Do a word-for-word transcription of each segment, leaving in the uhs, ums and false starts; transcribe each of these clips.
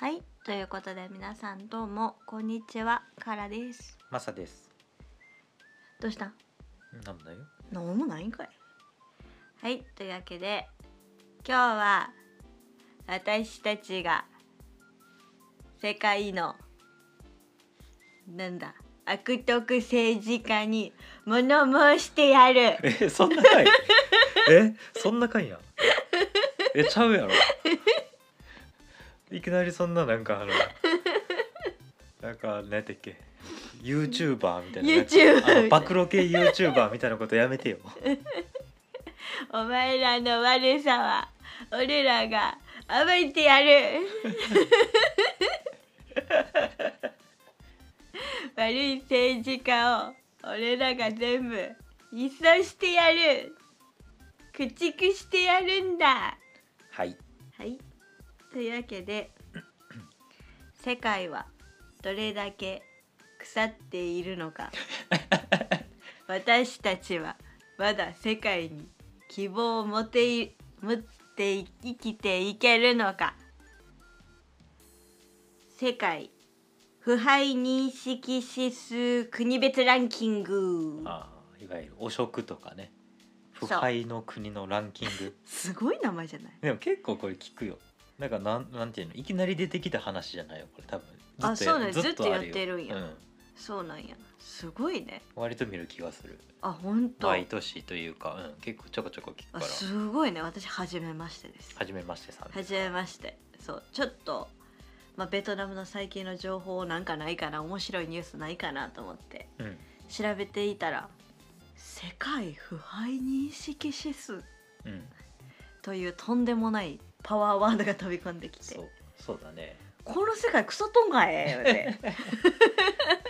はい、ということで皆さんどうもこんにちは、カラです。マサです。どうしたん？なんもないよ。なんもないんかい。はい、というわけで今日は私たちが世界のなんだ悪徳政治家に物申してやる。え、そんなかい。え、そんなかいや。え、ちゃうやろ。いきなりそんななんかあのなんか何やったっけ、ユーチューバーみたいな、ユーチューバー、あの暴露系ユーチューバーみたいなことやめてよ。お前らの悪さは俺らが暴いてやる。悪い政治家を俺らが全部一掃してやる、駆逐してやるんだ。はい、はい、というわけで世界はどれだけ腐っているのか。私たちはまだ世界に希望を持て持って生きていけるのか。世界腐敗認識指数国別ランキング。ああ、いわゆる汚職とかね、腐敗の国のランキング。すごい名前じゃない？でも結構これ聞くよ。なんかなんなんていうの、いきなり出てきた話じゃないよこれ多分。あ、そうね、ずっとやってるんや。うん、そうなんや。すごいね。割と見る気がする。あ、本当。毎年というか、うん、結構ちょこちょこ聞くから。あ、すごいね。私初めましてです。初めましてさん。初めまして。そう、ちょっと。まあ、ベトナムの最近の情報なんかないかな、面白いニュースないかなと思って、うん、調べていたら世界腐敗認識指数、うん、というとんでもないパワーワードが飛び込んできて、そう、そうだね、この世界クソとんがえっ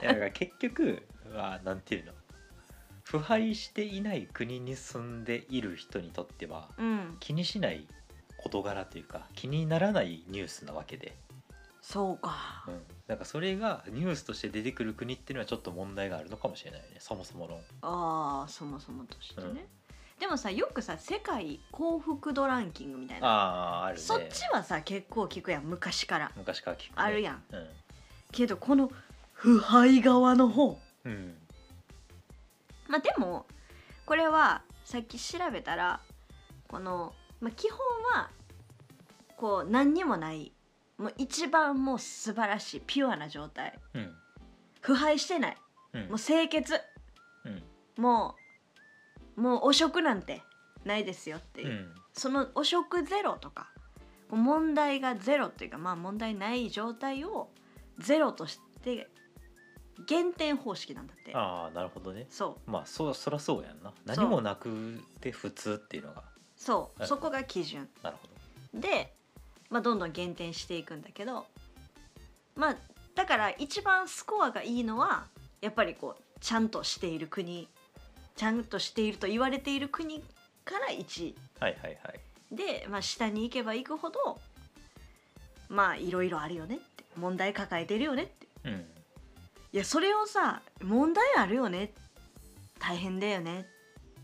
て。だから結局はなんていうの、腐敗していない国に住んでいる人にとっては、うん、気にしない事柄というか気にならないニュースなわけで。そうか、うん、なんかそれがニュースとして出てくる国っていうのはちょっと問題があるのかもしれないね、そもそもの。ああ、そもそもとしてね、うん、でもさ、よくさ世界幸福度ランキングみたいな、あー、あるね、そっちはさ結構聞くやん、昔から昔から聞く、ね、あるやん、うん、けどこの腐敗側の方、うん、まあでもこれはさっき調べたらこの、まあ、基本はこう何にもないもう一番もう素晴らしいピュアな状態、うん、腐敗してない、うん、もう清潔、うん、もうもう汚職なんてないですよっていう、うん、その汚職ゼロとか問題がゼロっていうか、まあ問題ない状態をゼロとして減点方式なんだって。ああ、なるほどね。そうまあそそらそうやんな、何もなくて普通っていうのが、そうそこが基準。なるほど。でまあ、どんどん減点していくんだけど、まあだから一番スコアがいいのはやっぱりこうちゃんとしている国、ちゃんとしていると言われている国からいちい、はいはいはい、で、まあ、下に行けば行くほどまあいろいろあるよねって、問題抱えてるよねって、うん、いやそれをさ問題あるよね、大変だよね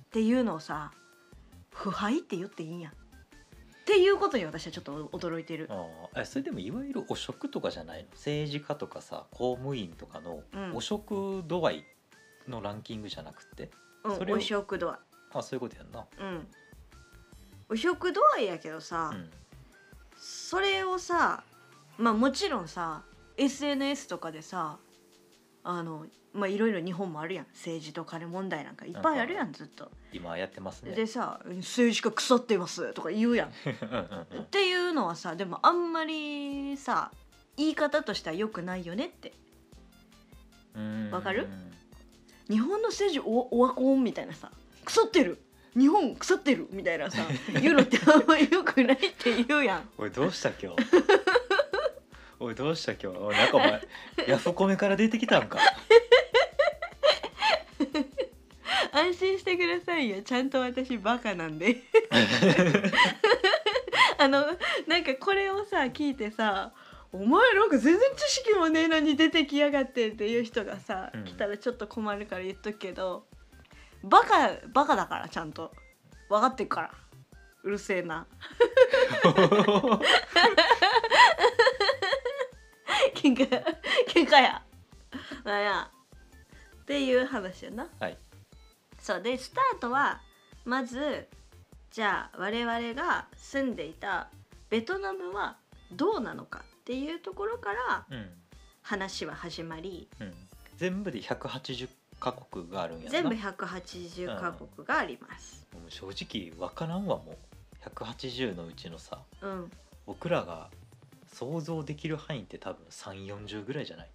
っていうのをさ腐敗って言っていいんやっていうことに私はちょっと驚いてる。ああ、それでもいわゆる汚職とかじゃないの、政治家とかさ公務員とかの汚職度合いのランキングじゃなくて、うん、それを汚職度合い、あ、そういうことやんな、うん、汚職度合いやけどさ、うん、それをさ、まあもちろんさ エスエヌエス とかでさ、あのまあいろいろ日本もあるやん、政治と金問題なんかいっぱいあるやん、ずっと今やってますね。でさ、政治家腐っていますとか言うやん。うんうん、うん、っていうのはさ、でもあんまりさ言い方としては良くないよねって。わかる？日本の政治 お, おわこんみたいなさ、腐ってる、日本腐ってるみたいなさ言うのってあんまり良くないって言うやん。おいどうした今日。おいどうした今日。おいなんかお前ヤフコメから出てきたんか。安心してくださいよ、ちゃんと私バカなんで。あのなんかこれをさ聞いてさ、お前なんか全然知識もねえのに出てきやがってっていう人がさ、うん、来たらちょっと困るから言っとくけど、バカバカだから、ちゃんと分かってるから。うるせえな。喧嘩喧嘩やなんやっていう話やな。はい。そうでスタートはまずじゃあ我々が住んでいたベトナムはどうなのかっていうところから話は始まり、うんうん、全部でひゃくはちじゅっかこくがあるんやな。全部ひゃくはちじゅっかこくがあります、うん、もう正直わからんわ。もうひゃくはちじゅうのうちのさ、うん、僕らが想像できる範囲って多分さんじゅう、よんじゅうぐらいじゃない？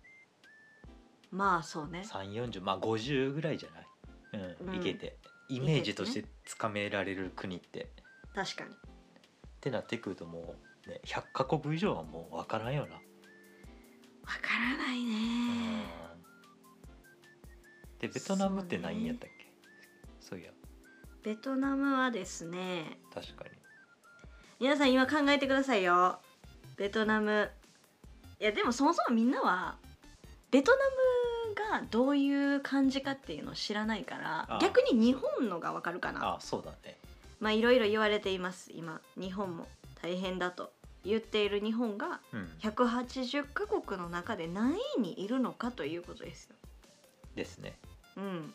まあそうね、さんじゅう、よんじゅう、まあごじゅうぐらいじゃない？うん、いけてイメージとしてつかめられる国って、ね、確かにってなってくるともう、ね、ひゃっかこく以上はもう分からんよな。分からないね。でベトナムって何やったっけ？そういやベトナムはですね、確かに皆さん今考えてくださいよ。ベトナム、いやでもそもそもみんなはベトナムがどういう感じかっていうのを知らないから、逆に日本のがわかるかな。ああそうだね。まあいろいろ言われています。今日本も大変だと言っている日本がひゃくはちじゅっかこくの中で何位にいるのかということですよ。ですね。うん。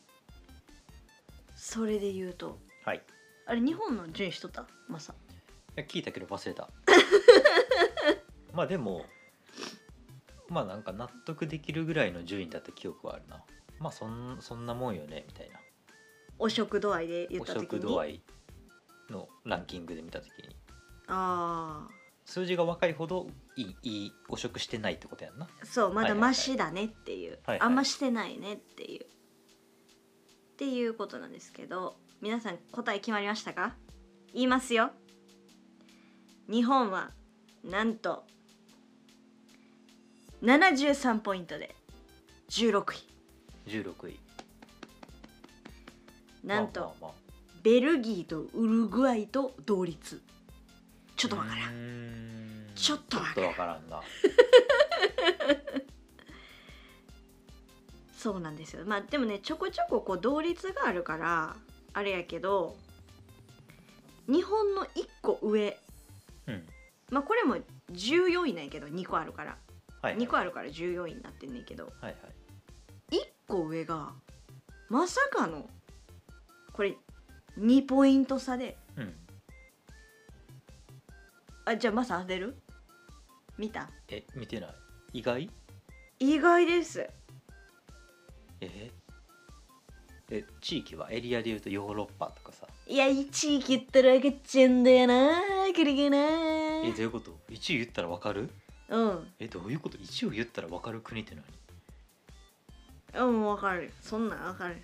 それで言うと、はい、あれ日本の順位しとった？マサ。聞いたけど忘れた。まあでもまあなんか納得できるぐらいの順位だった記憶はあるな。まあそん、そんなもんよねみたいな。お食度合いで言った時に。お食度合いのランキングで見た時に。ああ。数字が若いほどいい、いい汚職してないってことやんな。そう、まだマシだねっていう、はいはいはい、あんましてないねっていうっていうことなんですけど、皆さん答え決まりましたか？言いますよ。日本はなんとななじゅうさんポイントでじゅうろくい。じゅうろくい。なんと、まあまあまあ、ベルギーとウルグアイと同率。ちょっとわからん。ちょっとわからんな。そうなんですよ。まあでもね、ちょこちょここう同率があるからあれやけど、日本のいっこ上、うん、まあこれもじゅうよんいなんやけど、にこあるから、はいはい、にこあるからじゅうよんいになってんねんけど、はいはい、いっこ上がまさかのこれにポイント差で、うん、あ、じゃあマサ当てる？見た？え、見てない。意外？意外です。ええ、地域はエリアでいうとヨーロッパとかさ。いや、地域言ったら分かっちゃうんだよな、これがな。え、どういうこと？いちい言ったら分かる？うん。え、どういうこと？いちいを言ったら分かる国って何？うん、分かる。そんなん分かる。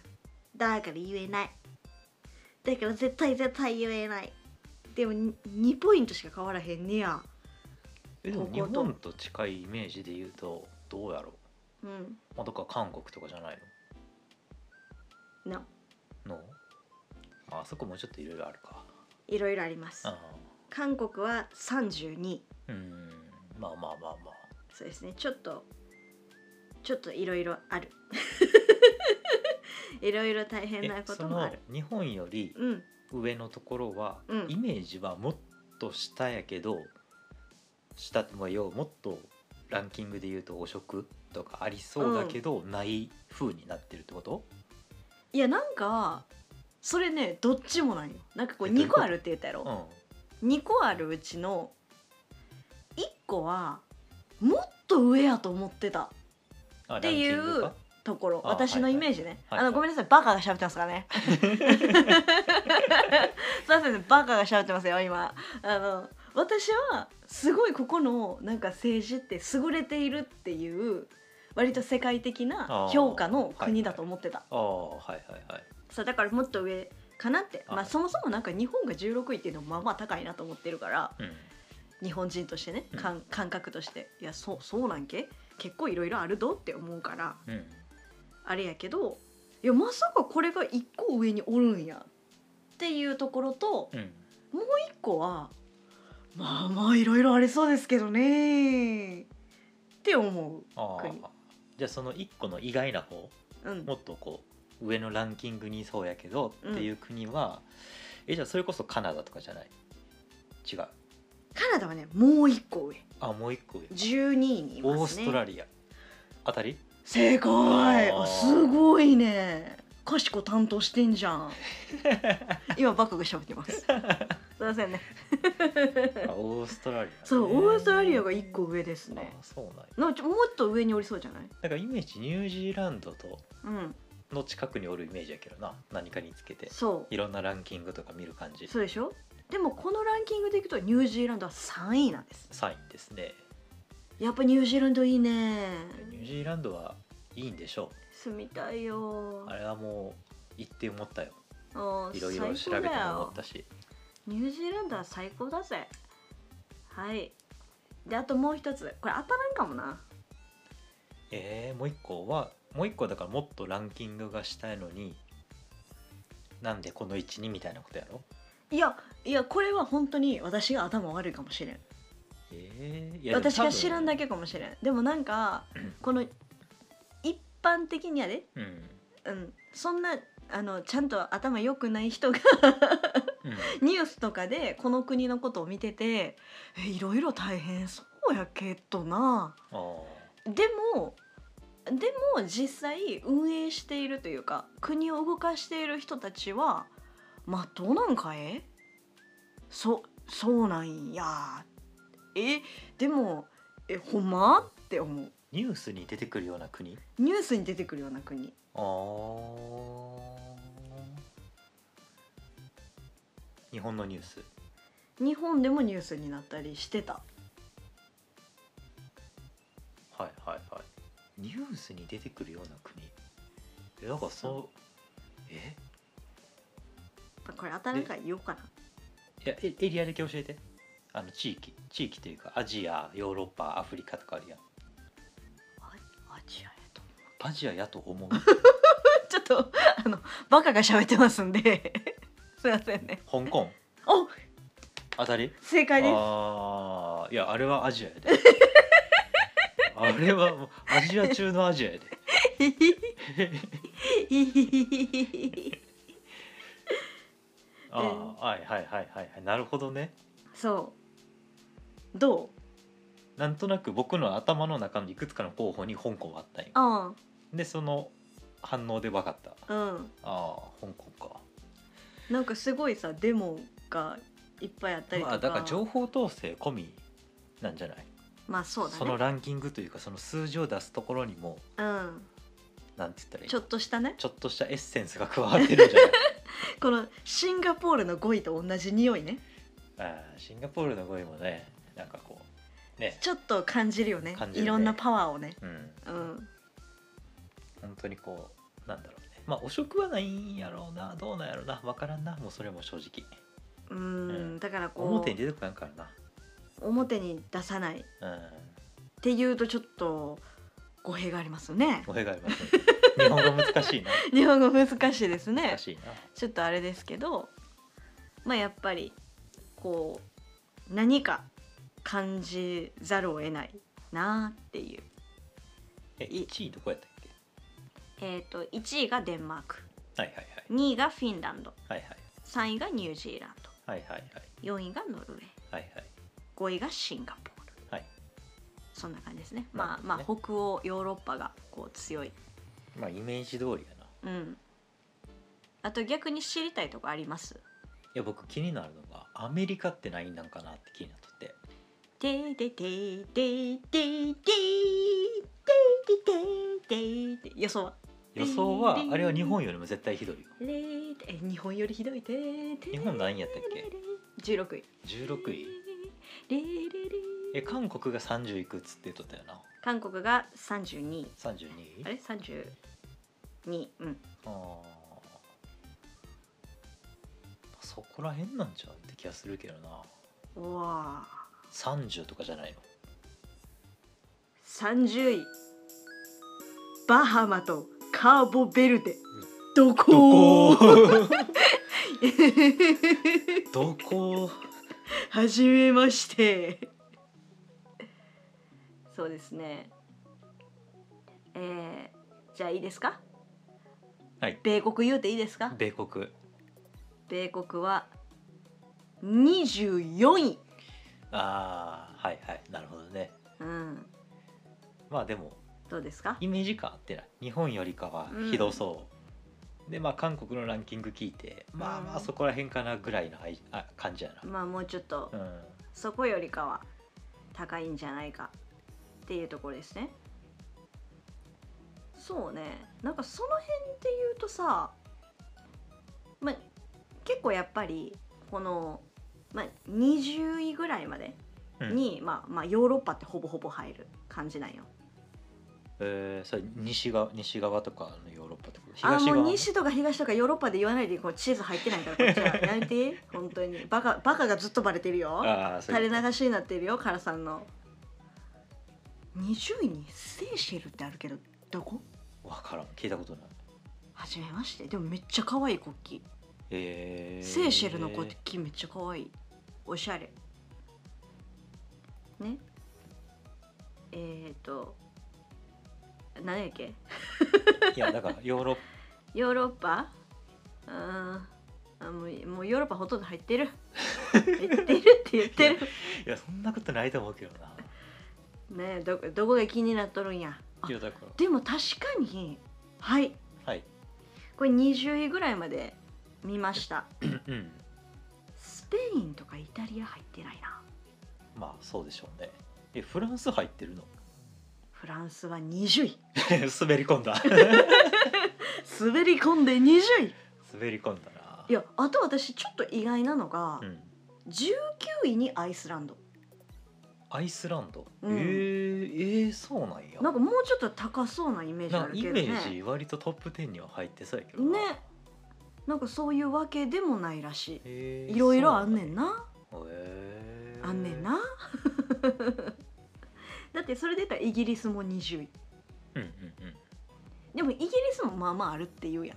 だから言えない。だから絶対絶対言えない。でもにポイントしか変わらへんねや。え、でも日本と近いイメージで言うとどうやろう、うん、まあ、どっか韓国とかじゃないの？ No, no? あ, あそこもちょっといろいろあるか。いろいろあります。韓国はさんじゅうに。うん、まあまあまあまあ、そうですね。ちょっとちょっといろいろある。いろいろ大変なこともある。その日本より上のところは、うん、イメージはもっと下やけど、したもよ、もっとランキングで言うと汚職とかありそうだけど、うん、ない風になってるってこと？いや、なんかそれね、どっちもないよ。なんかこうにこあるって言ったやろ、うん、にこあるうちのいっこはもっと上やと思ってたっていうところ、私のイメージね、はいはい、あの、ごめんなさい、バカが喋ってますからね。そうですね、バカが喋ってますよ今。あの、私はすごいここのなんか政治って優れているっていう割と世界的な評価の国だと思ってた。あ、はいはい、あ、はいはいはい。そうだからもっと上かなって、まあ、そもそもなんか日本がじゅうろくいっていうのもまあまあ高いなと思ってるから、うん、日本人としてね、かん感覚として、うん、いや、そう、そうなんけ？結構いろいろあるどって思うから、うん、あれやけど、いや、まさかこれがいっこ上におるんやっていうところと、うん、もういっこはまあまあいろいろありそうですけどねって思う。あ、じゃあそのいっこの意外な方、うん、もっとこう上のランキングにそうやけどっていう国は、うん、え、じゃあそれこそカナダとかじゃない？違う。カナダはね、もういっこ上。あ、もう一個上。じゅうにいにいますね。オーストラリアあたり。正解。あ、すごいね。かしこ担当してんじゃん。今バカが喋ってます。すいませんね。オーストラリア、ね。そう、オーストラリアが一個上ですね。あ、そうなんや。なんかもっと上におりそうじゃない？なんかイメージニュージーランドとの近くにおるイメージやけどな。何かにつけて。そう。いろんなランキングとか見る感じ。そうでしょ？でもこのランキングでいくとニュージーランドはさんいなんです。さんいですね。やっぱニュージーランドいいね。ニュージーランドはいいんでしょう。住みたいよ。あれはもう行って思ったよ。いろいろ調べても思ったし。ニュージーランドは最高だぜ。はい。で、あともう一つ、これ当たらんかもな。ええー、もう一個はもう一個だからもっとランキングがしたいのに、なんでこの位置にみたいなことやろ。いやいや、これは本当に私が頭悪いかもしれん。えー、いや私が知らんだけかもしれん。でもなんかこの一般的にやで、うん、うん、そんなあのちゃんと頭良くない人が、うん、ニュースとかでこの国のことを見てて、え、いろいろ大変そうやけどな。あ、でもでも実際運営しているというか国を動かしている人たちはまっとうなんかえ、そそうなんや。え、でも、え、ほんまって思う。ニュースに出てくるような国？ニュースに出てくるような国。ああ。日本のニュース。日本でもニュースになったりしてた。はいはいはい。ニュースに出てくるような国。え、なんかそう。え？これ当たらんから言おうかな。いや、エリアだけ教えて。あの地域地域というかアジア、ヨーロッパ、アフリカとかあるやん。アジアやと思う。アジアやと思う。ちょっとあのバカが喋ってますんですいませんね。香港。お、当たり。正解です。ああ、いや、あれはアジアやで。あれはもうアジア中のアジアやで。ああ、はいはいはいはい、なるほどね。そう。どう？なんとなく僕の頭の中のいくつかの候補に香港はあったんよ。ああ、でその反応で分かった。うん。ああ、香港か。なんかすごいさ、デモがいっぱいあったりとか。まあ、だから情報統制込みなんじゃない？まあそうだね。そのランキングというかその数字を出すところにも、うん、なんて言ったらいい？ちょっとしたね。ちょっとしたエッセンスが加わってるんじゃない？このシンガポールのごいと同じ匂いね。あ、シンガポールの声もね、なんかこうね、ちょっと感じるよね。いろんなパワーをね。うん。うん、本当にこうなんだろうね。まあ汚職はないんやろうな、どうなんやろうな、わからんな。もうそれも正直。うーん。だからこう表に出てこないからな。表に出さない。うん。っていうとちょっと語弊がありますよね。語弊があります、ね。日本語難しいな。日本語難しいですね。難しいな。ちょっとあれですけど、まあやっぱり。こう何か感じざるを得ないなっていう。え、いちいどこやったっけ？えっといちいがデンマーク、はいはいはい、にいがフィンランド、はいはい、さんいがニュージーランド、はいはいはい、よんいがノルウェー、はいはい、ごいがシンガポール、はい、そんな感じですね。まあまあ北欧ヨーロッパがこう強い、まあイメージ通りやな。うん。あと逆に知りたいとこあります？いや、僕気になるのがアメリカって何なんかなって気になっとって。ててててててててて。予想は予想はあれは日本よりも絶対ひどいよ。え、日本よりひどい。て日本何位やったっけ？じゅうろくい。じゅうろくい。え、韓国がさんじゅういくつって言っとったよな。韓国がさんじゅうにい。さんじゅうにい？あれさんじゅうにい。うん。ああ、そこら辺なんちゃうって気がするけどな。うわぁ、さんじゅうとかじゃないの？さんじゅういバハマとカーボベルデ、どこどこはじめまして。そうですね。えー、じゃあいいですか？はい。米国言うていいですか？米国。米国はにじゅうよんい。ああ、はいはい、なるほどね。まあでもどうですか、イメージ感合ってない、日本よりかはひどそう、うん、でまあ韓国のランキング聞いて、うん、まあまあそこら辺かなぐらいのあ感じやな、まあもうちょっと、うん、そこよりかは高いんじゃないかっていうところですね。そうね、なんかその辺っていうとさ、まあ結構やっぱりこの、まあ、にじゅういぐらいまでに、うん、まあまあヨーロッパってほぼほぼ入る感じなんよ。えー、それ 西側、西側とかのヨーロッパってこと？東側？あ、もう西とか東とかヨーロッパで言わないで、こう地図入ってないからこっちはやめて本当にバカバカがずっとバレてるよ。垂れ流しになってるよカラさんの。にじゅういにセーシェルってあるけどどこ？わからん、聞いたことない。はじめまして。でもめっちゃ可愛い国旗。えー、セーシェルの国旗めっちゃ可愛い、おしゃれね。えっと何やっけいやだからヨーロッパヨーロッパああもう、もうヨーロッパほとんど入ってる入ってるって言ってるいや、いやそんなことないと思うけどなねえ ど, どこが気になっとるんや。いやだからでも確かにはい、はい、これにじゅういぐらいまで見ましたうん、スペインとかイタリア入ってないな。まあそうでしょうね。え、フランス入ってるの？フランスはにじゅうい滑り込んだ滑り込んでにじゅうい、滑り込んだな。いやあと私ちょっと意外なのが、うん、じゅうきゅういにアイスランド。アイスランド、うん、えー、えー、そうなんや。なんかもうちょっと高そうなイメージあるけどね。イメージ割とトップじゅうには入ってそうやけどね。なんかそういうわけでもないらしい。いろいろあんねんな。へー、あんねんなだってそれで言ったらイギリスもにじゅうい、うんうんうん、でもイギリスもまあまああるっていうやん。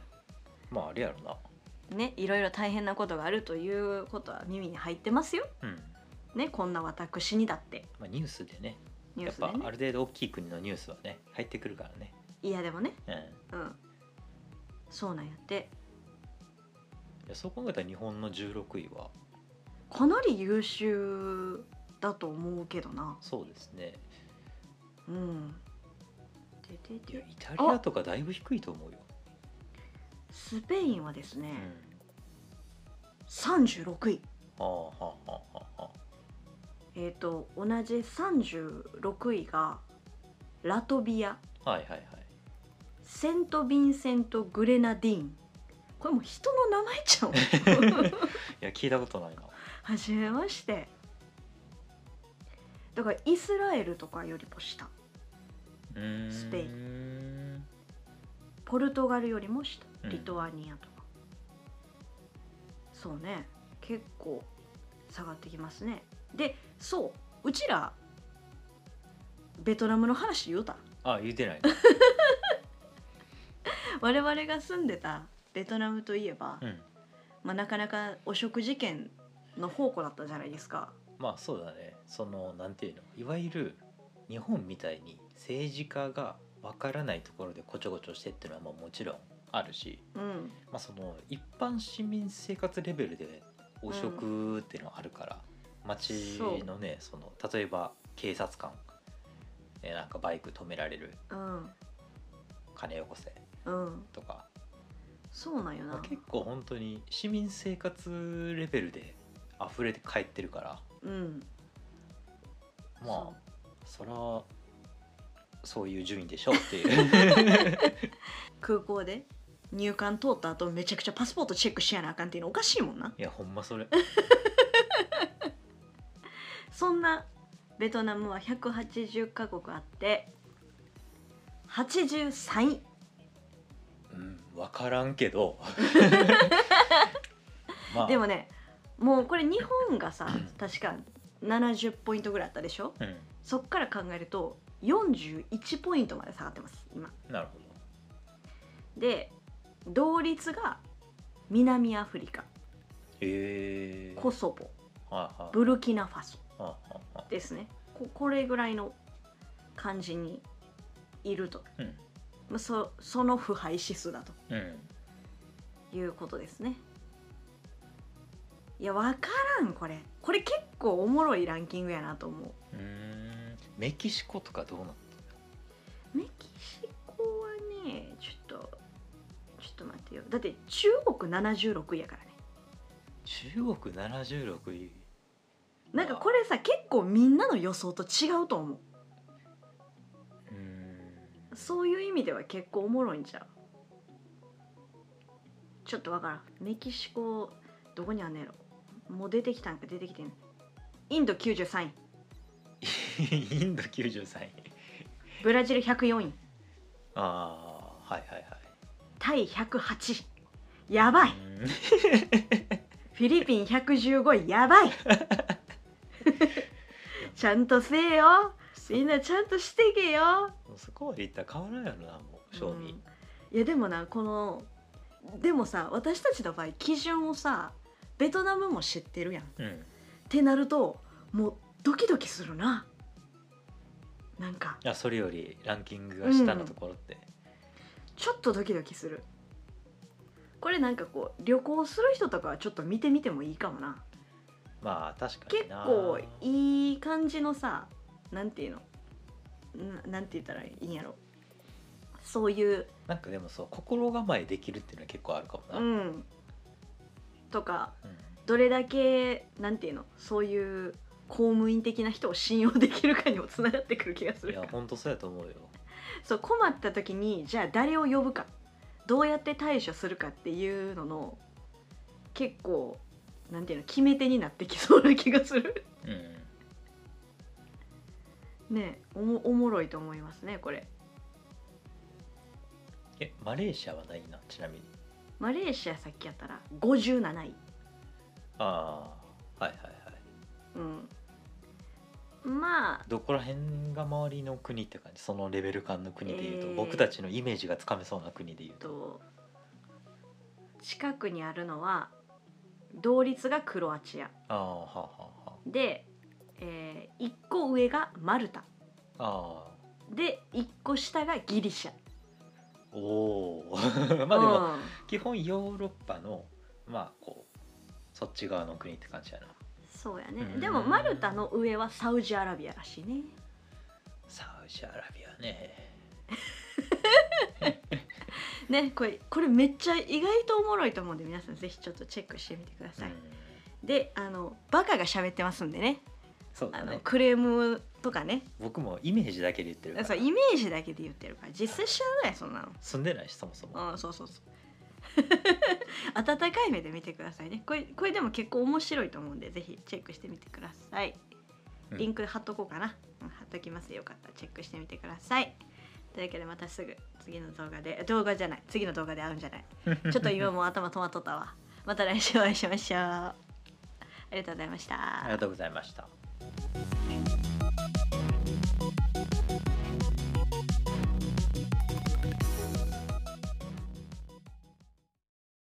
まああれやろなね。いろいろ大変なことがあるということは耳に入ってますよ、うん、ね、こんな私にだって、まあ、ニュースでね、ニュースでね、やっぱある程度大きい国のニュースはね入ってくるからね。いやでもね、うん、うん、そうなんやって。いやそう考えたら日本のじゅうろくいはかなり優秀だと思うけどな。そうですね、うん、でででいやイタリアとかだいぶ低いと思うよ。スペインはですね、うん、さんじゅうろくい。ああはあはあはあ。えっと同じさんじゅうろくいがラトビア、はいはいはい、セント・ヴィンセント・グレナディーン。これもう人の名前ちゃういや聞いたことないな。はじめまして。だからイスラエルとかよりも下、うーん、スペイン、ポルトガルよりも下、リトアニアとか、うん、そうね、結構下がってきますね。でそううちらベトナムの話言うた？あ、言うてない我々が住んでたベトナムといえば、うん、まあ、なかなか汚職事件の宝庫だったじゃないですか。まあそうだね。そのなんていうの、いわゆる日本みたいに政治家がわからないところでこちょこちょしてっていうのはまあもちろんあるし、うん、まあ、その一般市民生活レベルで汚職っていうのはあるから、うん、街のね、その例えば警察官、えなんかバイク止められる、うん、金よこせ、うん、とか。そうなんよな。結構本当に市民生活レベルで溢れて帰ってるから、うん、まあ そ, そらそういう順位でしょっていう空港で入管通った後めちゃくちゃパスポートチェックしやなあかんっていうのおかしいもんな。いやほんまそれそんなベトナムはひゃくはちじゅっかこくあってはちじゅうさんい。うん、分からんけど、まあ、でもね、もうこれ日本がさ、うん、確かななじゅうポイントぐらいあったでしょ、うん、そっから考えるとよんじゅういちポイントまで下がってます今。なるほど。で同率が南アフリカ、へー、コソボ、はあはあ、ブルキナファソ、はあはあ、ですね。 こ, これぐらいの感じにいると、うん、そ, その腐敗指数だと、うん、いうことですね。いや分からん。これこれ結構おもろいランキングやなと思う。うーん、メキシコとかどうなってる？メキシコはね、ちょっとちょっと待ってよ。だって中国ななじゅうろくいやからね。中国ななじゅうろくい、なんかこれさ、結構みんなの予想と違うと思う。うーん、そういう意味では結構おもろいんちゃう。ちょっとわからん。メキシコどこにあんねやろ。もう出てきたんか出てきてん。インドきゅうじゅうさんい。インドきゅうじゅうさんい。ブラジルひゃくよんい。ああ、はいはいはい。タイひゃくはちい。やばい。フィリピンひゃくじゅうごい。やばい。ちゃんとせえよ。みんなちゃんとしてけよ。そこまでいったら変わらんやろな、もう賞味、うん。いやでもな、このでもさ、私たちの場合基準をさ、ベトナムも知ってるやん、うん、ってなるともうドキドキするな。なんか、いや、それよりランキングが下のところって、うん、ちょっとドキドキする。これなんかこう旅行する人とかはちょっと見てみてもいいかもな。まあ確かにな。結構いい感じのさ、なんていうの な, なんて言ったらいいんやろ。そういうなんかでもそう、心構えできるっていうのは結構あるかもな、うん、とか、うん、どれだけなんていうの、そういう公務員的な人を信用できるかにもつながってくる気がする。いや本当そうやと思うよ。そう、困った時にじゃあ誰を呼ぶか、どうやって対処するかっていうのの結構なんていうの、決め手になってきそうな気がする。うん、ね、おも、おもろいと思いますねこれ。え、マレーシアはないな、ちなみに。マレーシアさっきやったらごじゅうなない。ああ、はいはいはい。うん。まあ。どこら辺が周りの国って感じ、そのレベル感の国でいうと、えー、僕たちのイメージがつかめそうな国でいうと。近くにあるのは同率がクロアチア。ああ、はあはあ。で、えー、いっこ上がマルタ。ああ。で、いっこ下がギリシャ。おまあでも基本ヨーロッパの、まあこうそっち側の国って感じやな。そうやね。でもマルタの上はサウジアラビアらしいね。サウジアラビアね。ね、これこれめっちゃ意外とおもろいと思うんで、皆さんぜひちょっとチェックしてみてください。で、あのバカが喋ってますんでね。そうだね、あのクレームとかね、僕もイメージだけで言ってるから。そう、イメージだけで言ってるから実際知らない。そんなの住んでないし、そもそも。ああ、そうそうそう。温かい目で見てくださいね。これこれでも結構面白いと思うんで、ぜひチェックしてみてください。リンク貼っとこうかな、うん、貼っときます。よかったらチェックしてみてください。というわけでまたすぐ次の動画で動画じゃない次の動画で会うんじゃない。ちょっと今もう頭止まっとったわ。また来週お会いしましょう。ありがとうございました。ありがとうございました。Thank you.